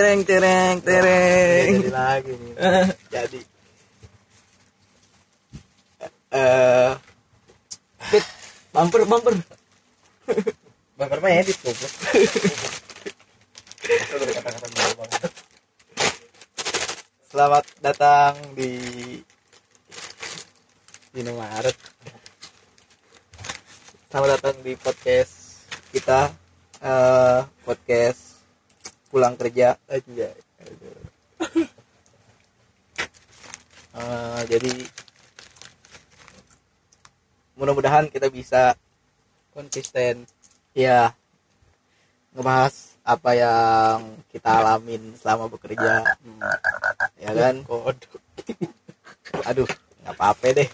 tereng. Jadi lagi nih. Jadi. Bumper. Bumper mah edit tuh. Selamat datang di Dino Maret. Selamat datang di podcast kita, podcast pulang kerja aja. Jadi mudah-mudahan kita bisa konsisten ya ngebahas apa yang kita alamin selama bekerja, ya kan? Aduh, nggak apa-apa deh.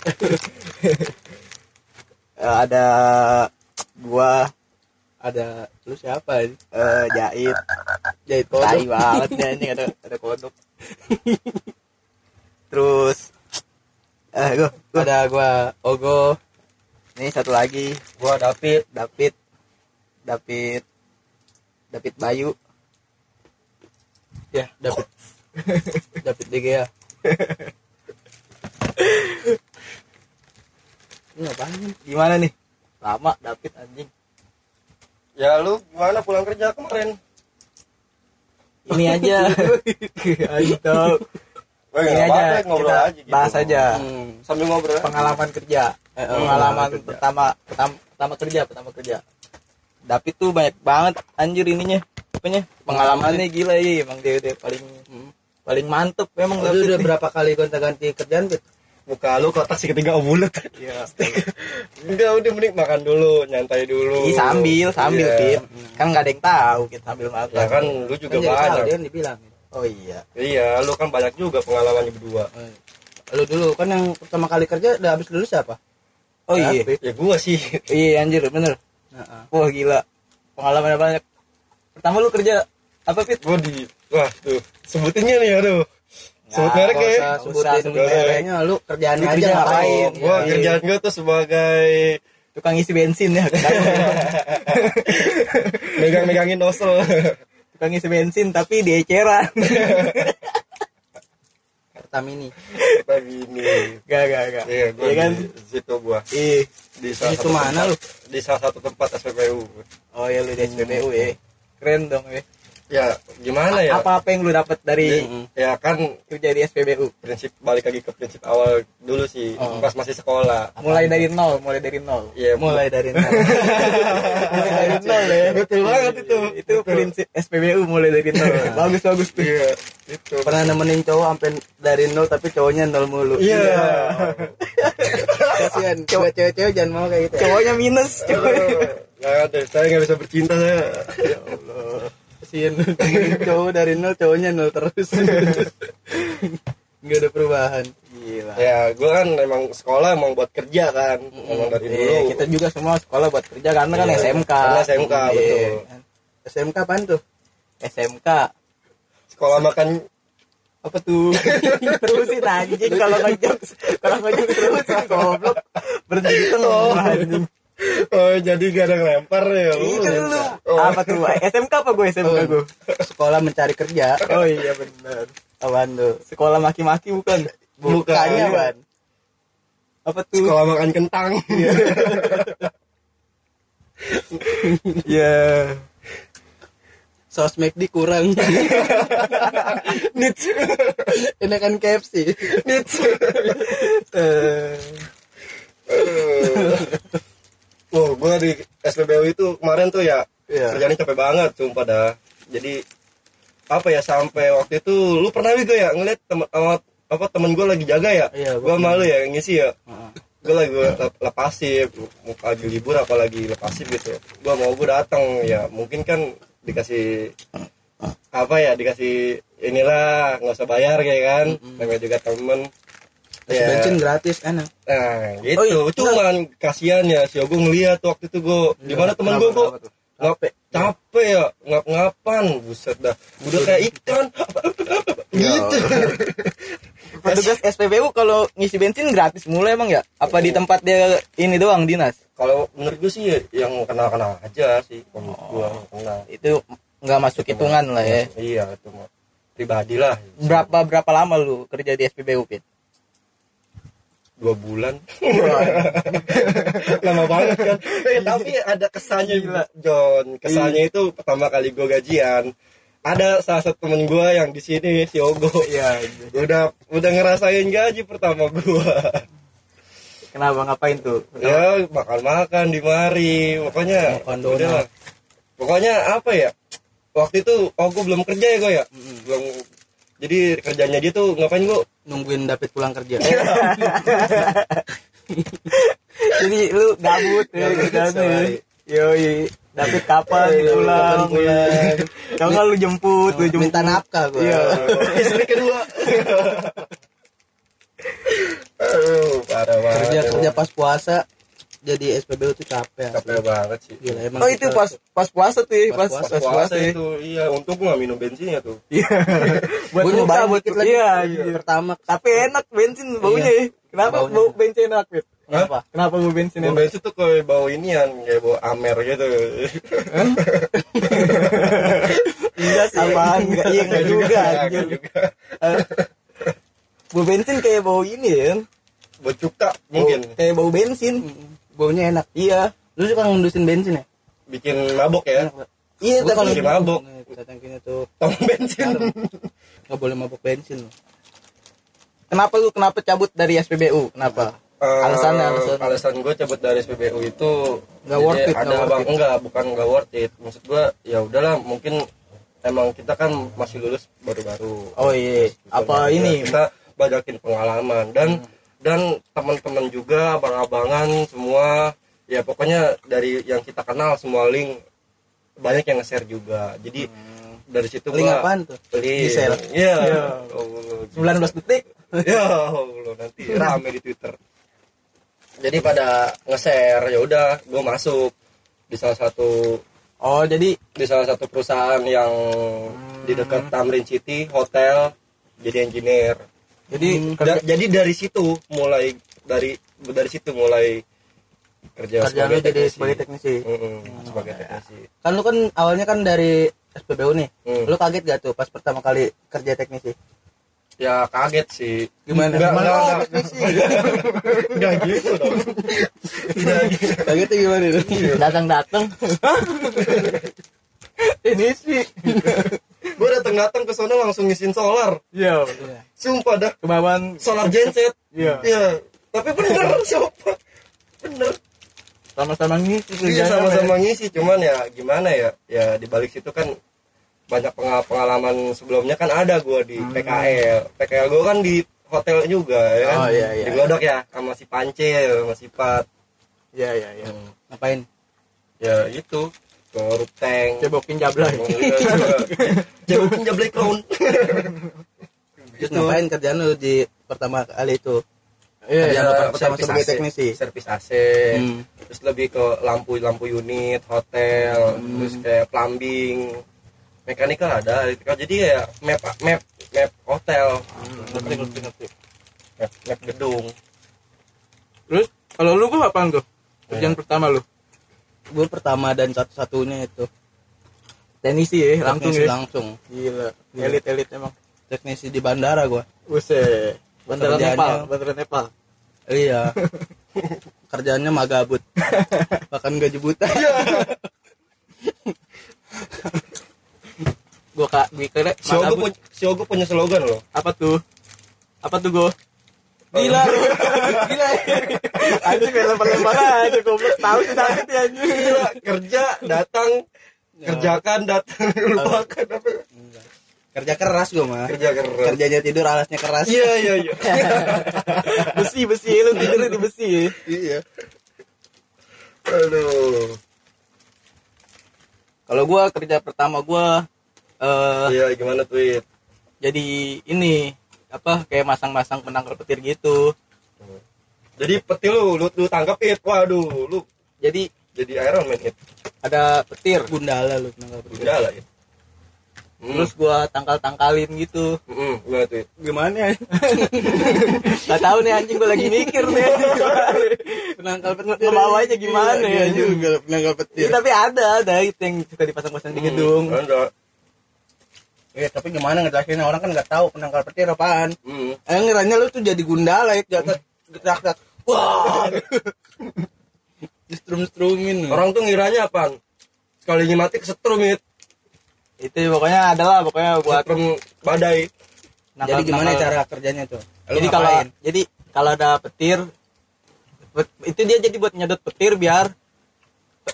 Ada gua, ada lu siapa? Jahit Godok. Tai banget ya, ini ada Godok. Terus ada gua Ogo. Nih satu lagi, gua David Bayu. Ya, David. David De Gea. Ngapain? Gimana nih? Lama David anjing. Ya lu gimana pulang kerja kemarin? Ini aja. Ayo tahu. Ini aja ngobrol aja gitu. Bahas aja. Sambil ngobrol. Pengalaman kerja. Pengalaman kerja. Pertama kerja. David tuh banyak banget anjir ininya. Apanya? Pengalamannya gila ya, emang dia paling mantep memang. Lu udah berapa kali gonta-ganti kerjaan, Bit? Muka lu kotak sih ketiga bulat. Iya. Enggak, udah mending makan dulu, nyantai dulu. Ih, sambil yeah. Pin. Kan enggak ada yang tahu kita sambil makan. Ya kan lu juga kan banyak. Dia dibilang. Oh iya. Iya, lu kan banyak juga pengalamannya berdua. Lu dulu kan yang pertama kali kerja udah habis dulu siapa? Oh iya. Ya gua sih. Iya anjir, bener. Wah gila. Pengalaman banyak. Pertama lu kerja apa, Pit? Wah, tuh. Sebutinnya nih, aduh. Sebut merek ya. Sebutin mereknya, lu kerjaannya aja ngapain. Gua kerjaan gua tuh sebagai tukang isi bensin ya. Megang-megangin nozzle. Tukang isi bensin tapi di eceran. Pertamini. Enggak. Iya, gua kan situ gua. Ih, di mana lu? Di salah satu tempat SPBU. Oh iya, lu di SPBU ya. Keren dong ya. Ya gimana ya, apa-apa yang lu dapat dari ya kan kerja di SPBU. Prinsip, balik lagi ke prinsip awal dulu sih. Pas masih sekolah mulai dari nol ya, mulai dari nol ya, betul banget. Itu prinsip SPBU, mulai dari nol. bagus tuh ya, itu. Pernah nemenin cowok sampai dari nol tapi cowoknya nol mulu. Iya kasihan. Cewek-cewek jangan mau kayak gitu ya. Cowoknya minus ya, saya nggak bisa bercinta saya. Ya Allah, cowok dari nol, cowoknya nol terus. Nggak ada perubahan. Gila. Ya gue kan emang sekolah emang buat kerja kan. Emang dari dulu kita juga semua sekolah buat kerja karena kan SMK. Karena SMK betul. SMK apaan tuh? SMK sekolah makan apa tuh? Terusin anjing, kalau ngajak terusin goblok. Berhenti gitu loh anjing. Oh jadi gak ada ngelempar ya lu. Apa tuh? SMK apa gue? SMK gue sekolah mencari kerja. Oh iya benar. Apaan tuh? Sekolah maki-maki bukan? Bukannya Ban. Apa tuh? Sekolah makan kentang. Ya. Saus McD kurang. Nits. Enakan KFC. Nits. Oh, gue di SPBU itu kemarin tuh ya, kerjanya capek banget, sumpah dah. Jadi apa ya, sampai waktu itu lu pernah juga ya ngeliat temen gue lagi jaga ya, gue malu ya ngisi ya. Gue lagi lepasif, lagi libur apalagi lepasif gitu. Gue datang ya, mungkin kan dikasih dikasih inilah, nggak usah bayar kayak kan, namanya juga temen. Bensin gratis enak. Nah gitu. Oh, iya. Cuman kasihan ya si Ogo ngeliat waktu itu gue di mana teman gue capek ya, ngap-ngapan, buset dah, udah kayak ikan gitu. Petugas SPBU kalau ngisi bensin gratis mulai emang ya? Apa di tempat dia ini doang dinas? Kalau menurut gue sih yang kenal-kenal aja sih, kalau gue kenal. Itu nggak masuk hitungan lah ya? Iya itu mah. pribadi lah. Berapa lama lu kerja di SPBU, Pit? 2 bulan. Lama banget kan. Tapi ada kesannya gila, John. Kesannya itu pertama kali gue gajian. Ada salah satu temen gue yang di sini, si Ogo. Iya. Udah ngerasain gaji pertama gue. Kenapa, ngapain tuh? Ya makan-makan di mari. Makanya udah. Pokoknya apa ya? Waktu itu Ogo belum kerja ya gue ya. Belum. Jadi kerjanya dia tuh ngapain gue? Nungguin David pulang kerja. Jadi lu gabut ya kerjanya. Yoi, David kapan pulang? Kalau lu jemput, gue jemput. Minta nafkah gue. Iya. Istri kedua. Parah. Kerja pas puasa. Jadi SPBU tuh capek banget sih. Gila, emang itu pas puasa tuh, pas puasa itu. Iya, untung gua minum bensinnya tuh. Iya. buat lagi. Iya. Pertama, tapi enak bensin baunya ya. Kenapa bau bensin enak, Fit? Kenapa bau bensin enak? Bau bensin tuh kayak bau inian, kayak bau amer gitu. Iya sih. Apaan? Enggak juga. Bau bensin kayak bau ini ya. Bau cuka mungkin. Kayak bau bensin. Baunya enak. Iya. Lu suka ngendusin bensin ya? Bikin mabok ya? Iya, kalau bikin mabok. Tangkinya tuh tong bensin. Enggak boleh mabok bensin loh. Kenapa cabut dari SPBU? Kenapa? Alasan gue cabut dari SPBU itu enggak worth it. Enggak worth it. Maksud gue ya udahlah, mungkin emang kita kan masih lulus baru-baru. Oh iya. Apa ini? Kita banyakin pengalaman dan teman-teman juga, abang-abangan semua ya, pokoknya dari yang kita kenal semua link banyak yang nge-share juga. Jadi dari situ link gua, apaan tuh? Link di-share. Iya. 19 detik. Ya Allah, nanti rame di Twitter. Jadi pada nge-share, ya udah gua masuk di salah satu perusahaan yang di dekat Tamrin City, hotel, jadi engineer. Jadi dari situ mulai kerja lu jadi sebagai teknisi. Sebagai teknisi. Kan lu kan awalnya kan dari SPBU nih. Lu kaget gak tuh pas pertama kali kerja teknisi? Ya kaget sih. Gimana? Teknisi. Enggak gitu dong. Kaget gimana lu? Datang-datang. Ini sih. Gue datang ke sana langsung ngisiin solar. Iya. Sumpah dah. Kemauan solar genset. Iya. Tapi bener siapa? Bener. Sama-sama ngisi. Iya, sama-sama ngisi. Cuman ya gimana ya? Ya di balik situ kan banyak pengalaman sebelumnya kan ada gue di PKL. PKL gue kan di hotel juga ya kan. Oh, iya. Di Godok ya sama si Pancil, sama si Pat. Iya. Ngapain? Ya itu. Korupteng cebokin jablay crown. Terus ngapain kerjaan lu di pertama kali itu? Kerjaan lu pertama sebagai teknisi servis AC. Terus lebih ke lampu unit hotel. Terus kayak plumbing, mekanikal ada. Jadi ya map hotel, ngerti map gedung. Terus kalau lu gua apaan tuh kerjaan pertama lu? Gue pertama dan satu-satunya itu teknisi ya, langsung. Gila, elit emang. Teknisi di bandara gue. Buset. Bandara Nepal. Iya. Kerjaannya magabut. Bahkan gaji buta. Gue kak mikirnya magabut. Siogo punya slogan loh. Apa tuh gue? Gila. Anjing lempar-lempar aja goblok. Tahu sih sakit ya anjing. Gila, kerja datang, kerjakan datang, lupakan apa. Kerja keras gua mah. Kerjanya tidur alasnya keras. Iya. Besi lu tidurnya di besi. Iya. Aduh. Kalau gua kerja pertama gua gimana tuh? Jadi ini kayak masang-masang penangkal petir gitu. Jadi petir lu tangkap it. Waduh, lu jadi Iron Man it. Ada petir gundala lu penangkal petir. Gundala ya. Terus gua tangkal-tangkalin gitu. Gimana? Enggak tahu nih anjing, gua lagi mikir nih. Penangkal petir bawahnya gimana ya juga penangkal petir. Tapi ada itu yang suka dipasang-pasang di gedung. Ada. Tapi gimana ngejelasinnya, orang kan nggak tahu penangkal petir apaan. Ngiranya lu tuh jadi gundalaik jatuh gerak-gerak. Wah. Distrum-strumin. Orang tuh ngiranya apaan? Sekali mati kesetrumit. Itu pokoknya adalah pokoknya buat setrum badai. Nangkal, jadi gimana nangkal. Cara kerjanya tuh? Lu jadi kalau ada petir itu dia jadi buat nyedot petir biar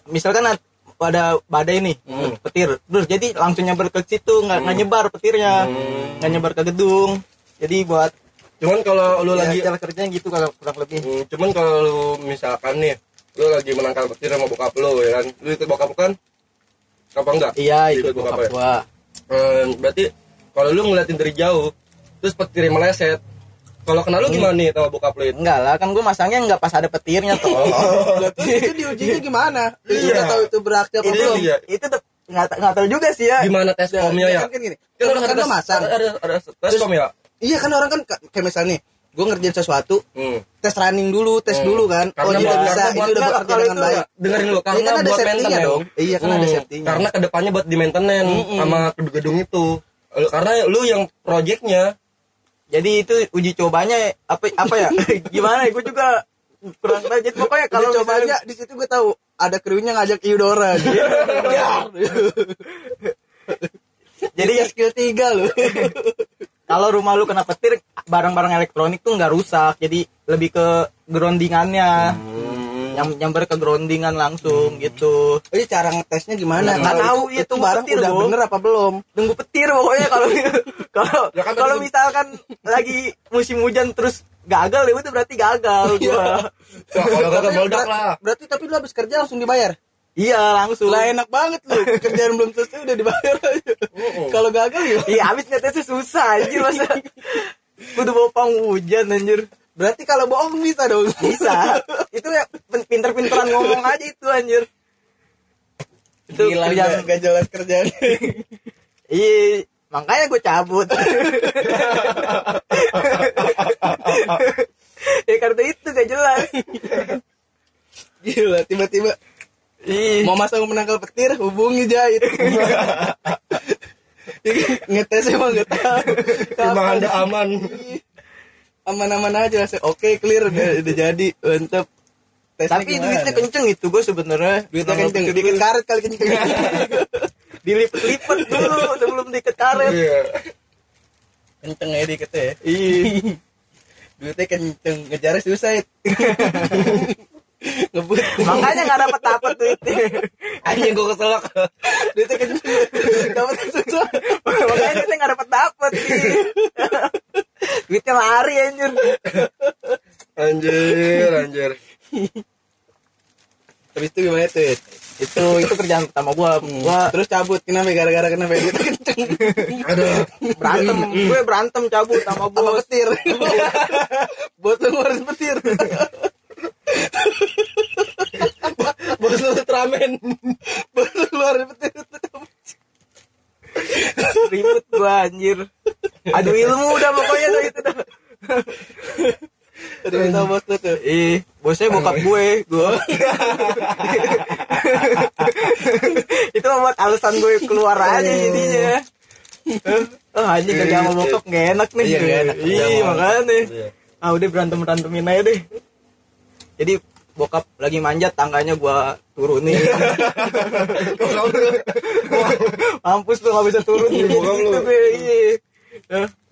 misalkan pada badai nih petir terus jadi langsung nyebar ke situ nggak nyebar petirnya nggak nyebar ke gedung jadi buat cuman kalau lu ya, lagi cara kerjanya gitu kalau kurang lebih cuman kalau lu misalkan nih lu lagi menangkal petir sama bokap lu ya kan lu ikut bokap lu kan apa enggak iya ikut bokap gua ya? Berarti kalau lu ngeliatin dari jauh terus petirnya meleset kalau kena lu gimana nih sama bokap lu itu? Enggak lah, kan gue masangnya enggak pas ada petirnya toh. Itu diujinya gimana? Lu udah tahu itu beraksi apa belum? Itu enggak tahu juga sih ya. Gimana tes komnya ya? Kan gini. Kan ada masang. Ada tes kom ya? Iya kan orang kan kayak misalnya nih, gue ngerjain sesuatu, tes running dulu, tes dulu kan. Karena dia bisa itu udah bekerja dengan baik. Dengerin lu, karena buat maintenance dong. Iya, kan ada safety-nya. Karena ke depannya buat di maintenance sama gedung itu. Karena lu yang projectnya. Jadi itu uji cobanya apa ya? Gimana? Gue juga kurang tahu. Jadi pokoknya kalau cobanya di situ gue tahu ada krunya ngajak Yudora. Jadi skill 3 loh. Kalau rumah lu kena petir, barang-barang elektronik tuh nggak rusak. Jadi lebih ke groundingannya. Nyamber ke groundingan langsung gitu. Jadi cara ngetesnya gimana? Enggak tahu itu barang petir, udah bener apa belum. Tunggu petir pokoknya kalau misalkan lagi musim hujan terus gagal ya itu berarti gagal gua. Kalau gagal meledak lah. Berarti tapi lu habis kerja langsung dibayar. Iya, langsung. Lah enak banget lu. Kerjaan belum selesai udah dibayar aja. Kalau gagal ya. Iya, habis ngetesnya susah anjir masa. Kudu bawa payung hujan anjir. Berarti kalau bohong bisa dong. Bisa. Itu ya pinter-pinteran ngomong aja itu anjir. Itu kerjaan gak jelas kerjaan. Iya, makanya gue cabut. Ya karena itu gak jelas. Gila, tiba-tiba mau masang penangkal petir, hubungi Jahit. Ngetesnya emang gak tahu. Emang Anda aman. Aman-aman aja langsung oke clear udah jadi mantap. Tapi duitnya kenceng itu gue sebenarnya duitnya kenceng dikit karet kali kenceng. Dilipet-lipet dulu sebelum dikit karet. Kenceng ya dikit ya. Iya. Duitnya kenceng ngejarnya susah. Ngebut. Makanya enggak dapat duitnya. Anjing gue keselak. Duitnya kenceng. Dapat susah. Makanya duitnya enggak dapat. Duitnya lari anjir. Anjir. Habis itu gimana tuh? Itu kerjaan pertama gua terus cabut kenapa gara-gara kena duitnya kenceng. Aduh, berantem cabut sama bos petir. Bos lu ngurus petir. Bos lu Ultraman. Bos lu ngurus petir. Ribut gua anjir. Aduh ilmu udah pokoknya tuh itu dah. Aduh tahu bos lu tuh. Ih, bosnya bokap gue. Itu buat alasan gue keluar aja jadinya. Oh, anjing kerja sama bokap enggak enak nih. Iya, enggak enak. Iya, makanya. Ah, udah berantem-berantemin aja deh. Jadi bokap lagi manjat tangganya gua turunin. Mampus tuh enggak bisa turun gitu gue.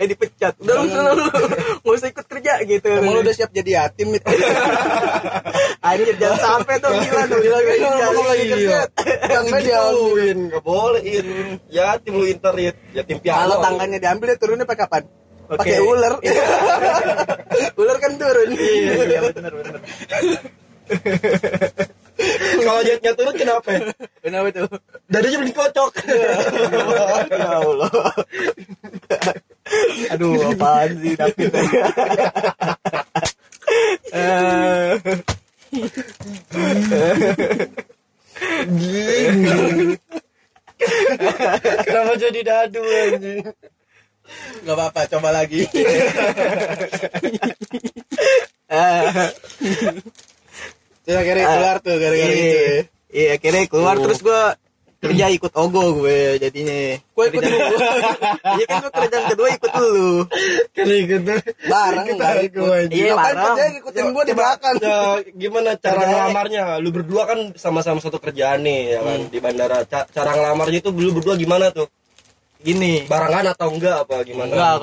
Dipecat. Udah lu enggak usah ikut kerja gitu. Emang lu udah siap jadi yatim itu. Anjir jangan sampai tuh gila lu lagi kerja. Jangan diambilin, enggak bolehin. Yatim lu interit, yatim piala. Kalau tangganya diambil dia turunnya pakai kapan? Pakai ular. Ular kan turun. Iya benar. Kalau jadinya turun kenapa? Kenapa itu? Dadanya belum dikocok. Ya Allah. Aduh, apaan sih David? Kenapa jadi dadu anjing? Gak apa-apa, coba lagi. Akhirnya keluar tuh gara-gara itu ya. Iya, akhirnya keluar terus gue kerja ikut ogo gue jadinya. Gue ikut ogo. Iya kan lu kerjaan kedua ikut lu. Karena ikut bareng kita ikut. Iya bareng. Dia ngikutin gua di belakang. Gimana cara ngelamarnya? Lu berdua kan sama-sama satu kerjaan nih ya kan di bandara. Cara ngelamarnya itu lu berdua gimana tuh? Gini, barengan atau enggak apa gimana? Enggak,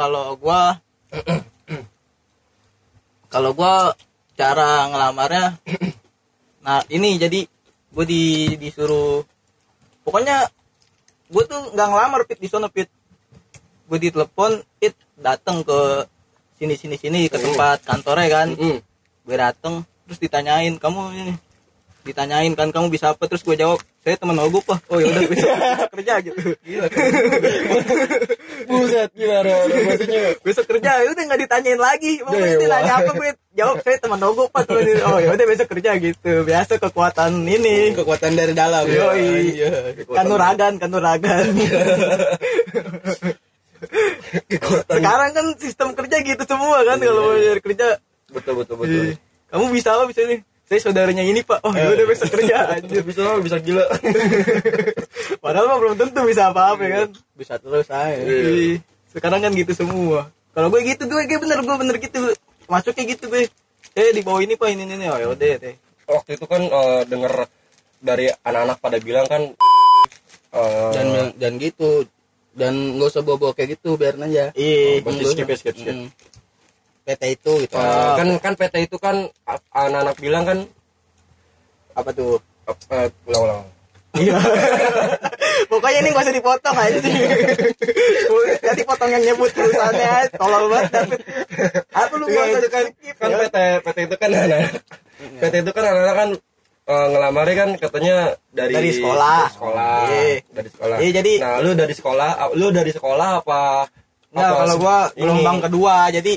kalau gua cara ngelamarnya nah ini jadi gua disuruh pokoknya gua tuh enggak ngelamar Pit di sono Pit. Gua ditelepon Pit datang ke sini ke tempat kantornya kan. Gua datang terus ditanyain ditanyain kan kamu bisa apa, terus gue jawab saya teman Ogup lah. Oh ya udah besok kerja gitu. Gila kan? Buset gila maksudnya besok kerja ya udah nggak ditanyain lagi mau ditanya apa gue jawab saya teman Ogup lah. Oh ya udah besok kerja gitu. Biasa kekuatan ini kekuatan dari dalam. Yoi kanuragan sekarang kan sistem kerja gitu semua kan. Kalau mau kerja betul kamu bisa apa bisa nih. Saya saudaranya ini Pak. Oh ya udah besok kerja anjir. Bisa gila. Padahal mah belum tentu bisa apa-apa ya kan. Bisa terus aja. Iya. Sekarang kan gitu semua. Kalau gue gitu gue bener gitu. Masuknya gitu gue. Di bawah ini Pak ini. Oh ya udah deh. Waktu itu kan denger dari anak-anak pada bilang kan jangan gitu. Dan enggak usah bawa-bawa kayak gitu, biarin aja. Iya, skip. PT itu gitu. Kan PT itu kan anak-anak bilang kan apa tuh? Ulang. Iya. Pokoknya ini enggak usah dipotong aja. Jadi potong yang nyebut perusahaannya tolol banget David. Aku lu enggak usah kan PT itu kan anak. PT itu kan anak-anak kan ngelamar kan katanya dari sekolah. Dari sekolah. Iya, jadi nah lu dari sekolah apa? Nah, kalau gua gelombang kedua jadi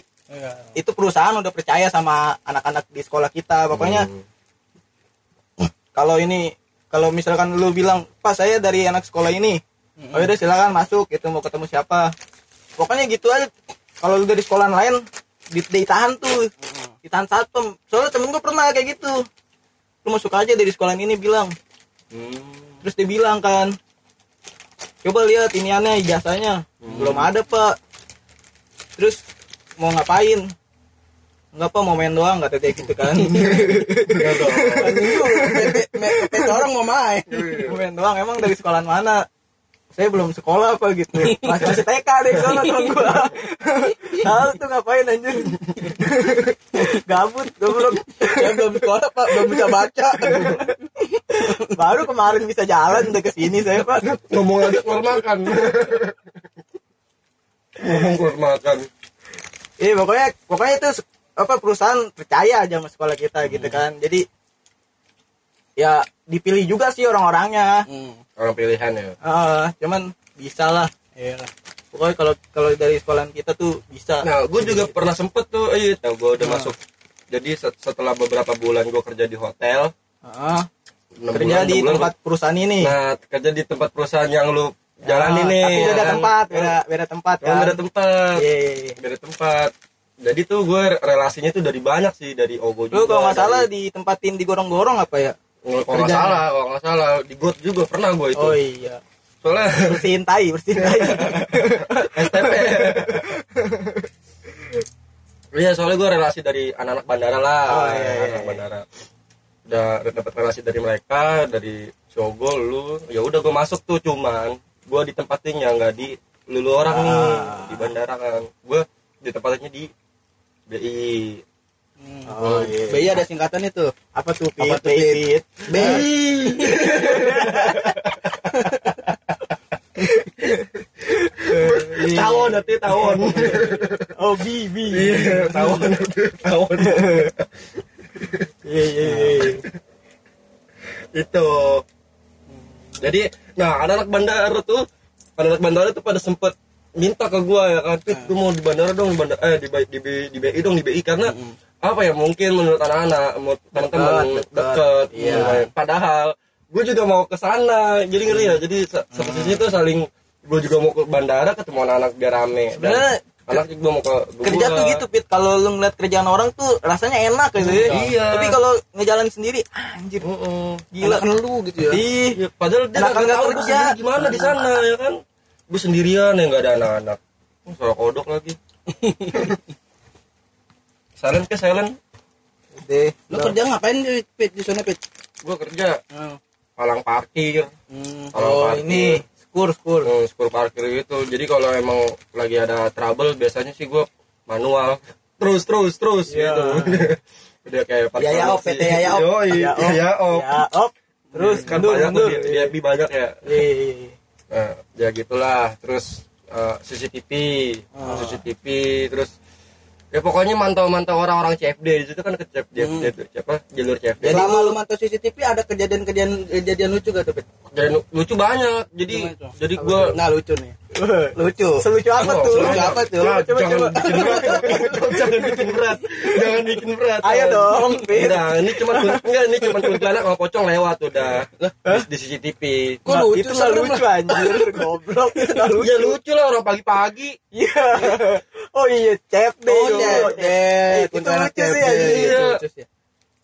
itu perusahaan udah percaya sama anak-anak di sekolah kita pokoknya. Kalau misalkan lu bilang Pak saya dari anak sekolah ini oh udah silakan masuk gitu mau ketemu siapa pokoknya gitu aja. Kalau lu dari sekolah lain ditahan tuh ditahan satpam. Soalnya temen gue pernah kayak gitu lu masuk aja dari sekolah ini bilang terus dibilang kan coba lihat iniannya ijazahnya belum ada Pak terus mau ngapain? Enggak apa mau main doang kata dia gitu kan. Enggak dong. Orang mau main. Main doang emang dari sekolah mana? Saya belum sekolah apa gitu. Masih TK deh sono teman gua. Tahu tuh ngapain anjir. Gabut, goblok. Saya belum sekolah Pak, belum bisa baca. Baru kemarin bisa jalan udah kesini saya Pak. Ngomong aja keluar makan. Ngomong keluar makan. Iya pokoknya itu apa perusahaan percaya aja sama sekolah kita gitu kan. Jadi ya dipilih juga sih orang-orangnya. Orang pilihan ya. Cuman bisa lah. Iya. Pokoknya kalau dari sekolahan kita tuh bisa. Nah, gue juga pernah sempet tuh. Gue udah masuk. Jadi setelah beberapa bulan gue kerja di hotel. Kerja di tempat perusahaan ini. Nah, kerja di tempat perusahaan yang lu jalan ini tapi beda tempat beda tempat jadi tuh gue relasinya tuh dari banyak sih dari Ogo juga lu kalau nggak salah ditempatin di gorong-gorong apa ya kalau nggak salah di got juga pernah gue itu. Oh iya soalnya bersihin tai STP iya soalnya gue relasi dari anak-anak bandara lah. Bandara udah dapat relasi dari mereka dari Ogo lu ya udah gue masuk tuh cuman gue ditempatin ya nggak di lulu orang nih di bandara kan gue ditempatinnya di BI. BI ada singkatannya tuh apa tuh Pit? BI tawon oh BI tawon iya itu. Jadi, nah anak-anak bandara tuh pada sempet minta ke gua ya kan, Pit, gua mau di bandara dong, di BI dong, di BI karena apa ya mungkin menurut anak-anak, menurut teman-teman deket, padahal gua juga mau ke sana, jadi ngeri ya, jadi satu sisi itu saling gua juga mau ke bandara ketemu anak-anak biar rame. Sebenarnya anak juga mau ke kerja tuh gitu Pit, kalau lu ngeliat kerjaan orang tuh rasanya enak gitu ya. Iya. Tapi kalau ngejalan sendiri anjir. Gila kan lu gitu ya. Iya, padahal dia enggak tahu kerja gimana di sana ya kan. Gue sendirian ya, nggak ada anak-anak. Suara kodok lagi. Silent ke silent? Udah. Lo kerja ngapain di sana, Pit? Gue kerja. Palang parkir. Palang parkir. Ini skur. Skur parkir gitu. Jadi kalau emang lagi ada trouble, biasanya sih gue manual. Terus yeah. Gitu. Udah kayak parkir. Ya op. Terus kan banyak tuh dia banyak ya. Iya. Nah, ya gitulah. Terus CCTV, terus ya pokoknya mantau orang-orang CFD di situ kan, ke CFD itu siapa jalur CFD. Jadi selama lu mantau CCTV ada kejadian lucu gak tuh, Bet? Kejadian lucu banyak. Jadi gua nah lucu nih. Lucu. Selucu apa tuh? Nah, jangan bikin berat. Ayo dong. Nah, ini cuma kuntilanak sama pocong lewat udah. Di CCTV. Kok nah, lucu? Itu gak lucu anjir, goblok. Ya lucu lah orang pagi-pagi. Iya. Oh iya, CFD. Kuntilanak CFD. Iya.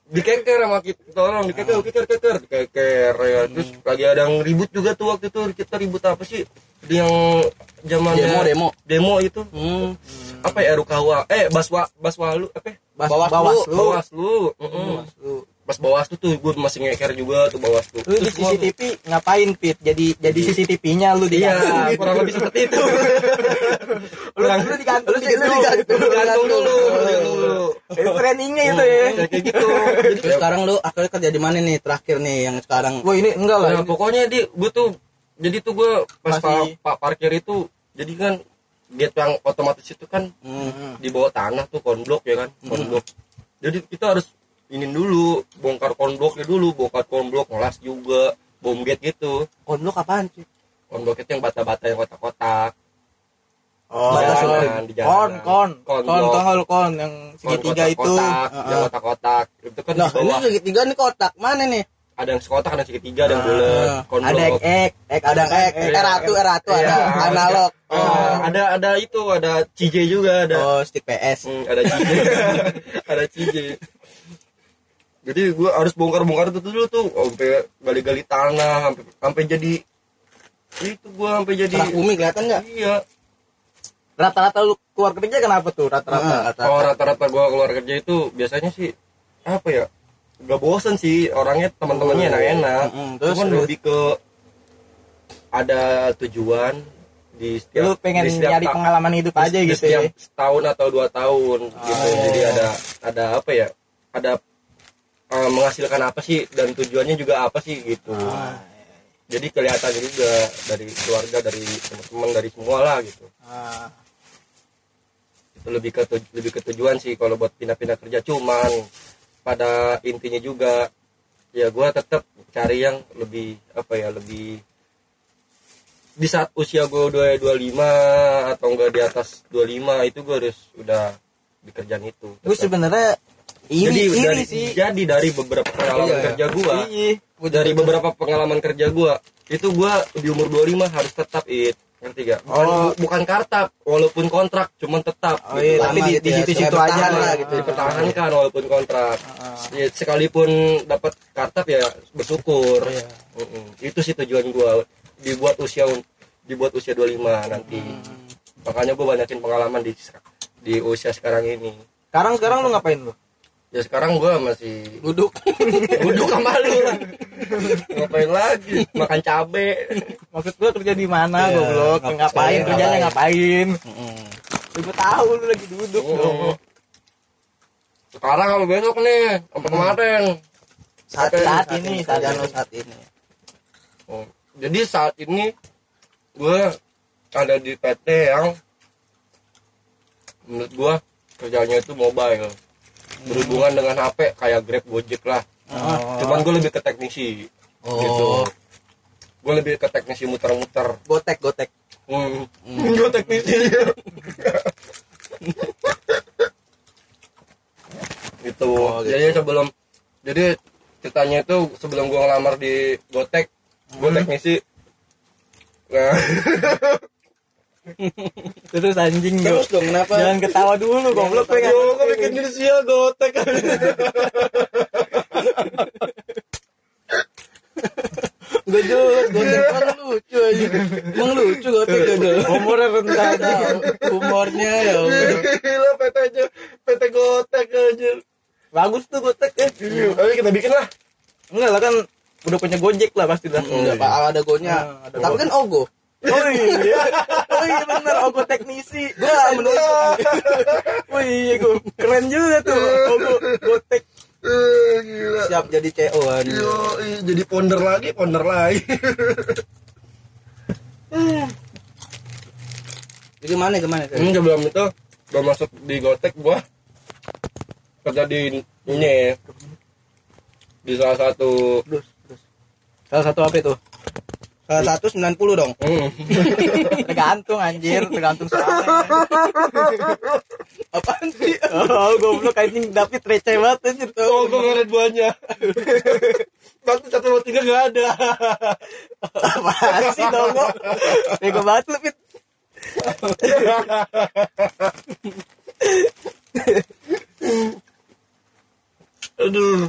Dikeker sama kita orang, dikeker. Ya. Terus lagi ada yang ribut juga tuh waktu itu, kita ribut apa sih? Yang zaman demo itu. Apa ya RUKWA? Baswalu apa? Bawaslu. Pas Bawaslu tuh gue masih ngeker juga tuh Bawaslu. Lu di CCTV ngapain, Pit? Jadi CCTV-nya lu di kantor. Iya, kurang lebih seperti itu. Lu digantung dulu. Itu trainingnya itu ya. Kayak gitu. Jadi sekarang lu akhirnya kerja di mana nih terakhir nih yang sekarang? Wah, ini enggak lah. Nah, pokoknya gue tuh jadi tuh gue pas Pak parkir itu, jadi kan gate yang otomatis itu kan di bawah tanah tuh konblok ya kan, konblok. Jadi kita harus ini dulu, bongkar konblok, ngelas juga, bom gate gitu. Konblok apaan sih? Konblok itu yang bata-bata yang kotak-kotak. Oh, kon yang segitiga itu. Yang kotak-kotak. Itu kan nah, di bawah. Ini segitiga nih kotak, mana nih? Ada yang sekotak, ada yang segitiga, ada yang bulat. Konblok. Ada ek, ada ek, R1 ada analog. Ada itu, ada CJ juga ada. Oh, stick PS. Ada CJ. Ada CJ. Jadi gue harus bongkar-bongkar itu dulu tuh, sampai gali-gali tanah, sampai jadi itu gue sampai jadi terah bumi kelihatan nggak? Iya. Rata-rata lu keluar kerja kenapa tuh? Rata-rata gue keluar kerja itu biasanya sih apa ya? Gak bosen sih orangnya, teman-temannya enak-enak. Cuman lebih ke ada tujuan di setiap. Lu pengen nyari pengalaman hidup aja gitu ya? Setahun atau 2 tahun gitu. Jadi ada apa ya? Ada menghasilkan apa sih dan tujuannya juga apa sih gitu. Jadi kelihatan juga dari keluarga, dari teman-teman, dari semua lah gitu. Itu lebih ke tujuan sih kalau buat pindah-pindah kerja. Cuman pada intinya juga ya gue tetap cari yang lebih apa ya, lebih di saat usia gue 25 atau enggak di atas 25 itu gue harus udah di kerjaan itu. Gue sebenarnya Jadi dari beberapa pengalaman kerja gua, itu gua di umur 25 harus tetap it, ngerti gak? Bukan kartap, walaupun kontrak, cuman tetap. Gitu. Tapi di situ-situ aja lah gitu. Dipertahankan walaupun kontrak. Sekalipun dapat kartap ya bersyukur. Itu sih tujuan gua, dibuat usia 25 nanti. Makanya gua banyakin pengalaman di usia sekarang ini. Sekarang lu ngapain lu? Ya sekarang gue masih duduk sama lu lah. Ngapain lagi? Makan cabe. Maksud gue kerja di mana goblok? Ngapain kerjanya ngapain? Gue tahu lu lagi duduk dong. Sekarang kalau besok nih, sampai kemarin. Saat ini. Jadi saat ini gue ada di PT yang menurut gue kerjanya itu mobile. Berhubungan dengan HP kayak Grab, Gojek lah. Cuman gue lebih ke teknisi. Gitu. Gue lebih ke teknisi muter-muter. Gotek. Gue teknisi. Gitu. Jadi ceritanya itu sebelum gue ngelamar di Gotek, gue teknisi. Nah. Terus anjing dong, kenapa? Jangan ketawa dulu goblok, gue bikin judicial Gotek. Gue juga lucu aja. Emang lucu Godok itu. Umurnya rendah tau. Umurnya ya gila, PT aja, PT Godok aja. Bagus tuh Godok ya. Tapi kita bikin lah. Enggak lah kan udah punya Gojek lah pasti dah. Enggak Pak, ada Go-nya. Tapi kan Ogo. Oh iya. Oh iya benar, Ogo teknisi. Gua menurut. Wih, keren juga tuh. Ogo Gotek. Gila. Siap jadi CEO kan. Yo, jadi founder lagi. Jadi gimana? Enggak, belum itu. Belum masuk di Gotek gua. Kerja di ini. Di salah satu. Terus. Salah satu apa itu? 190 dong. Tergantung soalnya. Apaan sih? Oh, goblok anjing, David receh banget anjir. Oh, gua ngeliat buahnya. Waktu 103 enggak ada. Apaan sih dong? Bego banget lu, Fit. Aduh.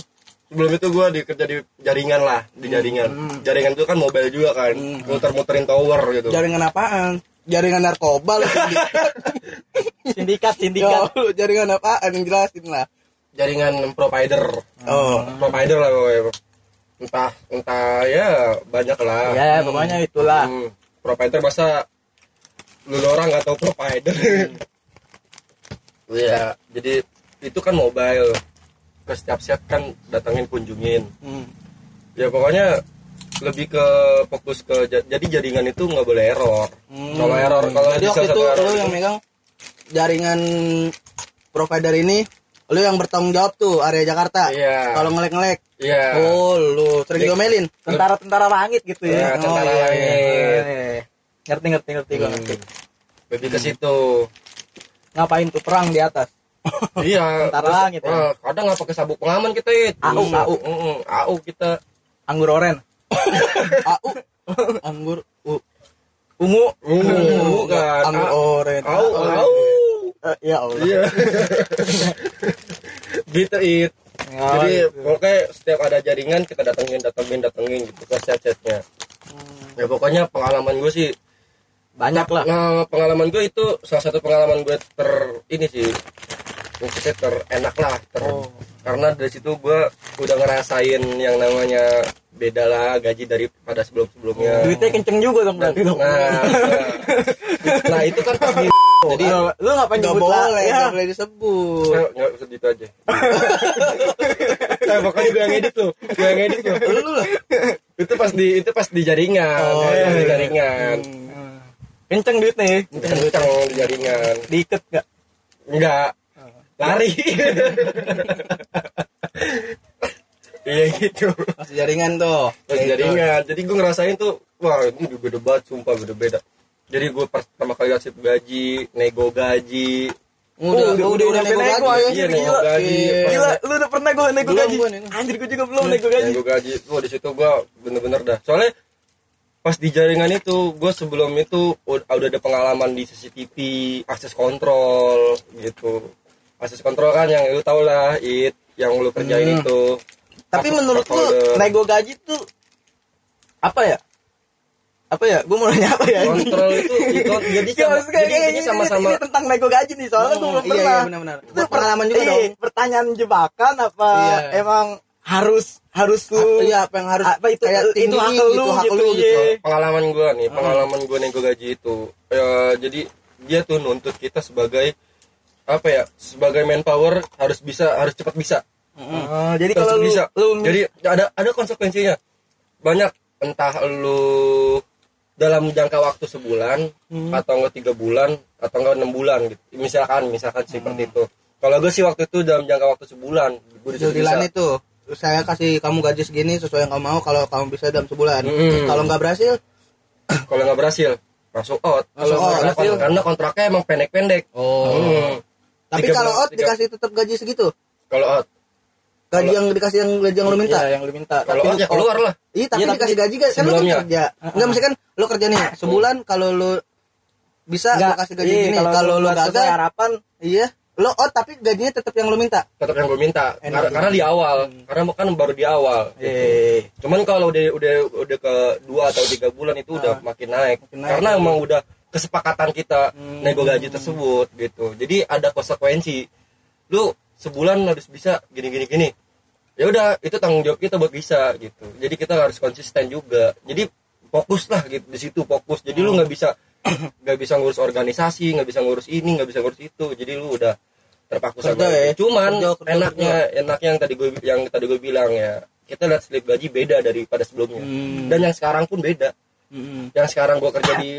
Sebelum itu gue kerja di jaringan lah. Di jaringan. Jaringan itu kan mobile juga kan. Muter-muterin tower gitu. Jaringan apaan? Jaringan narkoba lah. Sindikat. Yo, jaringan apaan? Yang jelasin lah. Jaringan provider. Oh, provider lah pokoknya. Entah ya banyak lah. Ya pokoknya itulah. Provider masa lu orang gak tahu provider. Ya jadi itu kan mobile. Ke setiap set kan datangin kunjungin. Ya pokoknya lebih ke fokus ke jadi jaringan itu nggak boleh error. Kalau error, kalau jadi waktu itu error, lu yang megang jaringan provider ini, lu yang bertanggung jawab tuh area Jakarta. Yeah. Kalau ngelek-ngelek, yeah. Oh lu sering diomelin tentara langit gitu ya. Tentara langit. Ngerti gua ngerti. Lebih ke situ. Ngapain tuh perang di atas? Iya. Tentara langit. Ya? Kadang nggak pakai sabuk pengaman kita itu. AU kita. Anggur oren. AU. Anggur ungu kan. Anggur oren. AU. Ya Allah. Iya. Gitu it. Oh, jadi gitu. Pokoknya setiap ada jaringan kita datengin gitu ke set-setnya. Ya pokoknya pengalaman gue sih banyak lah. Nah, pengalaman gue itu salah satu pengalaman gue ini sih. Maksudnya terenak lah karena dari situ gue udah ngerasain yang namanya beda lah gaji daripada sebelum-sebelumnya. Duitnya kenceng juga dong berarti dong. Nah itu kan pasti. Jadi lu ngapain nyebut lah ya? Gak boleh disebut. Nggak usah gitu aja. Nah, makanya gue yang edit tuh. Itu pas di jaringan. Oh ya, di jaringan. Kenceng duit nih. Kenceng di jaringan. Diikat nggak? Nggak. Lari. Iya gitu. Pas jaringan tuh. Pas jaringan. Jadi gue ngerasain tuh, wah ini beda banget, sumpah beda. Jadi gue pertama kali ngasih gaji, nego gaji. Udah nego gaji. Iya nego gaji. Gila, lu udah pernah gue nego gaji? Anjir gue juga belum nego gaji. Nego gaji. Wah di situ gue bener-bener dah. Soalnya pas di jaringan itu, gue sebelum itu udah ada pengalaman di CCTV, akses kontrol gitu. Akses kontrol kan yang lu tau lah yang lu kerjain itu. Tapi menurut lu nego gaji tuh apa ya gue mau nanya apa ya, kontrol itu jadi ini sama-sama ini tentang nego gaji nih soalnya gue belum pernah. Iya benar-benar itu pengalaman juga dong. Pertanyaan jebakan apa emang harus lu ya apa yang harus apa itu hak lu gitu. Pengalaman gue nego gaji itu ya, jadi dia tuh nuntut kita sebagai sebagai manpower harus cepat bisa. Jadi kalau lu jadi ada konsekuensinya banyak, entah lu dalam jangka waktu sebulan atau enggak 3 bulan atau enggak 6 bulan gitu. Misalkan seperti itu. Kalau gue sih waktu itu dalam jangka waktu sebulan gue disuruh itu, saya kasih kamu gaji segini sesuai yang kamu mau kalau kamu bisa dalam sebulan. Kalau enggak berhasil langsung out. Karena kontraknya emang pendek-pendek. Tapi kalau out dikasih tetap gaji segitu. Kalau out. Gaji yang dikasih yang lu minta. Iya, yang lu minta. Kalau out ya keluar lah. Iya, tapi dikasih gaji kan lu kerja. Enggak mesti kan lu kerja nih sebulan kalau lu bisa lu kasih gaji gini. Kalau lu gagal harapan, iya. Lo out tapi gajinya tetap yang lo minta? Tetap yang gue minta. Karena di awal, karena kan baru di awal. Gitu. Cuman kalau udah ke 2 atau 3 bulan itu udah makin naik. Karena emang udah kesepakatan kita nego gaji tersebut gitu. Jadi ada konsekuensi. Lu sebulan harus bisa gini. Ya udah, itu tanggung jawab kita buat bisa gitu. Jadi kita harus konsisten juga. Jadi fokuslah gitu di situ, fokus. Jadi lu nggak bisa ngurus organisasi, nggak bisa ngurus ini, nggak bisa ngurus itu, jadi lu udah terpaku sama ya? Cuman enaknya yang tadi gue bilang ya, kita lihat slip gaji beda daripada sebelumnya dan yang sekarang pun beda. Yang sekarang gue kerja di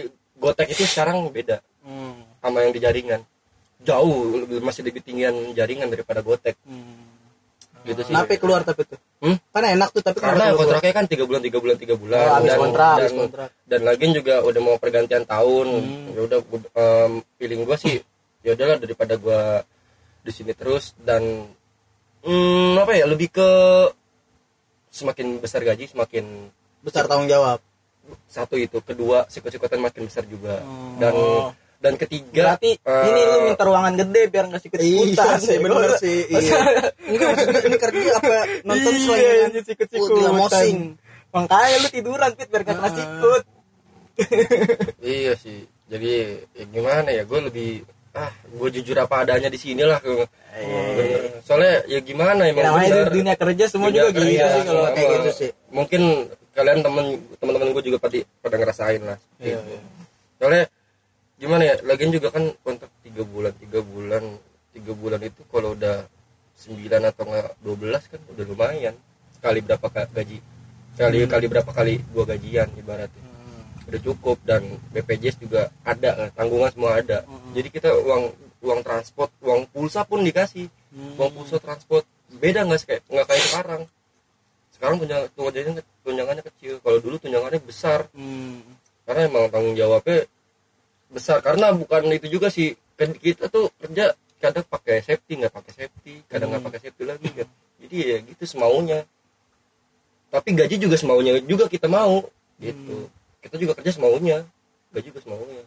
Godok itu sekarang beda sama yang di jaringan, jauh masih lebih tinggian jaringan daripada Godok. Gitu sih. Kenapa keluar tapi tuh? Karena enak tuh, tapi karena kontraknya kan 3 bulan. Oh, habis kontrak. Dan lagi juga udah mau pergantian tahun. Ya udah feeling gua sih ya udahlah daripada gua di sini terus dan apa ya, lebih ke semakin besar gaji semakin besar tanggung jawab. Satu itu, kedua sikut-sikutan makin besar juga. Dan ketiga berarti ini lu minta ruangan gede biar nggak sikut-sikutan. Iya, bener sih. Iya. Ini kerja apa nonton selain sikut-sikutan mosing. Makanya lu tiduran Pit biar nggak kena sikut. Iya sih. Jadi ya gimana ya, gue lebih gue jujur apa adanya di sinilah. Soalnya ya gimana emang bener. Dunia kerja semua juga gitu sih kalau kayak gitu sih. Mungkin kalian teman-teman gue juga pada ngerasain lah. Iya. Soalnya gimana ya, lagian juga kan kontrak 3 bulan itu kalau udah 9 atau nggak 12 kan udah lumayan, kali berapa gaji kali berapa kali gua gajian ibaratnya udah cukup. Dan BPJS juga ada, tanggungan semua ada. Jadi kita uang transport, uang pulsa pun dikasih. Uang pulsa transport beda, nggak kayak sekarang tunjangannya kecil. Kalau dulu tunjangannya besar karena emang tanggung jawabnya besar. Karena bukan itu juga sih, kita tuh kerja kadang pakai safety, nggak pakai safety, kadang nggak pakai safety lagi kan. Jadi ya gitu semaunya, tapi gaji juga semaunya juga kita mau gitu. Kita juga kerja semaunya, gaji juga semaunya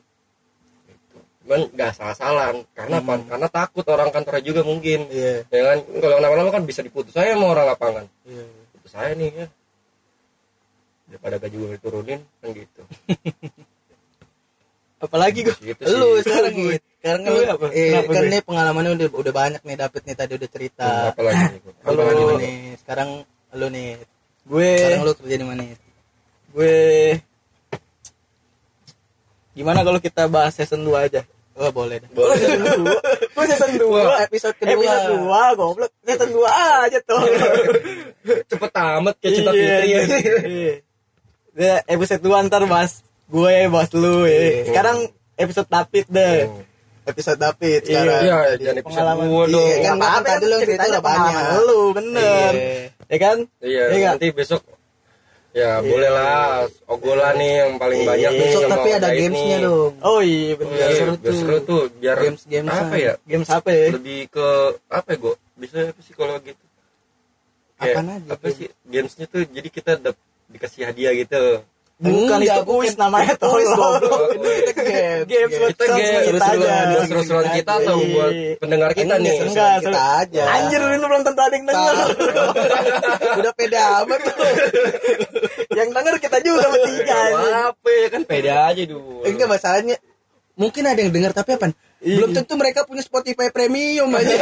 gitu. Cuman nggak salah-salan karena apa? Karena takut orang kantornya juga mungkin ya kan. Kalau lama-lama kan bisa diputus saya mau orang lapangan putus saya nih ya, daripada gaji gue turunin kan gitu. Apalagi gue gitu lu sekarang gitu. Karena kan nih pengalamannya udah banyak nih, David nih tadi udah cerita. Apalagi lu nih sekarang, lu nih gue sekarang lu kerja di mana? Gue gimana kalau kita bahas season 2 aja? Oh boleh. Gue season 2 episode kedua. Episode 2 goblok, season 2 aja tuh. Cepet amat kayak cinta Fitri ya. Iya. Episode 2 ntar bahas gue, bos lu ya. Sekarang episode David deh. Episode David sekarang. Iya, jadi pengalaman gue dong. Kan apa tadi lu ceritanya banyak. Lu bener. Ya kan? Iya, nanti besok ya bolehlah ogolan nih yang paling banyak nih. Besok tapi ada gamesnya dong. Oh iya bener. Seru tuh biar games apa ya? Games apa ya? Lebih ke apa ya, gue? Bisa apa sih kalau gitu? Apa sih gamesnya tuh? Jadi kita dikasih hadiah gitu. Bukan itu kuis namanya, kuis goblok. Itu kita game seru-seruan kita atau buat pendengar kita nih. Enggak, kita aja. Anjir lu belum tentu ada yang denger. Udah pede amat tuh. Yang denger kita juga bertiga anjir. Apa kan pede aja dulu. Enggak, masalahnya mungkin ada yang denger tapi apaan? Belum tentu mereka punya Spotify premium aja.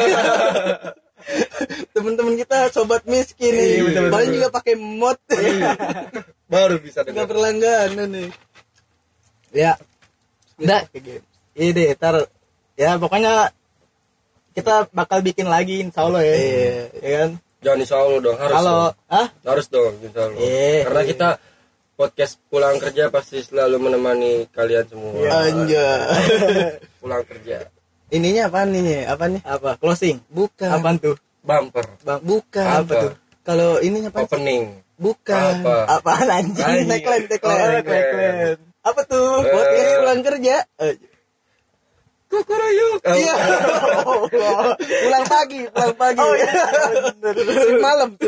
Teman-teman kita sobat miskin nih. Paling juga pakai mod. Baru bisa dengar. Gak berlangganan nih. Ya. Enggak. Ide tar. Ya pokoknya kita bakal bikin lagi insyaallah ya. Iya kan? Jangan insyaallah dong, harus. Halo. Hah? Harus dong insyaallah. Karena kita podcast pulang kerja pasti selalu menemani kalian semua. Anjay. Pulang kerja. Ininya apa nih? Apa nih? Apa? Closing. Bukan. Apaan tuh? Bumper. Bukan. Apa tuh? Kalau ininya apa? Opening. Bukan. Apa anjing? Tagline. Apa tuh? Podcast pulang kerja. Kukuruyuk. Iya. Pulang pagi. Oh iya. Malam.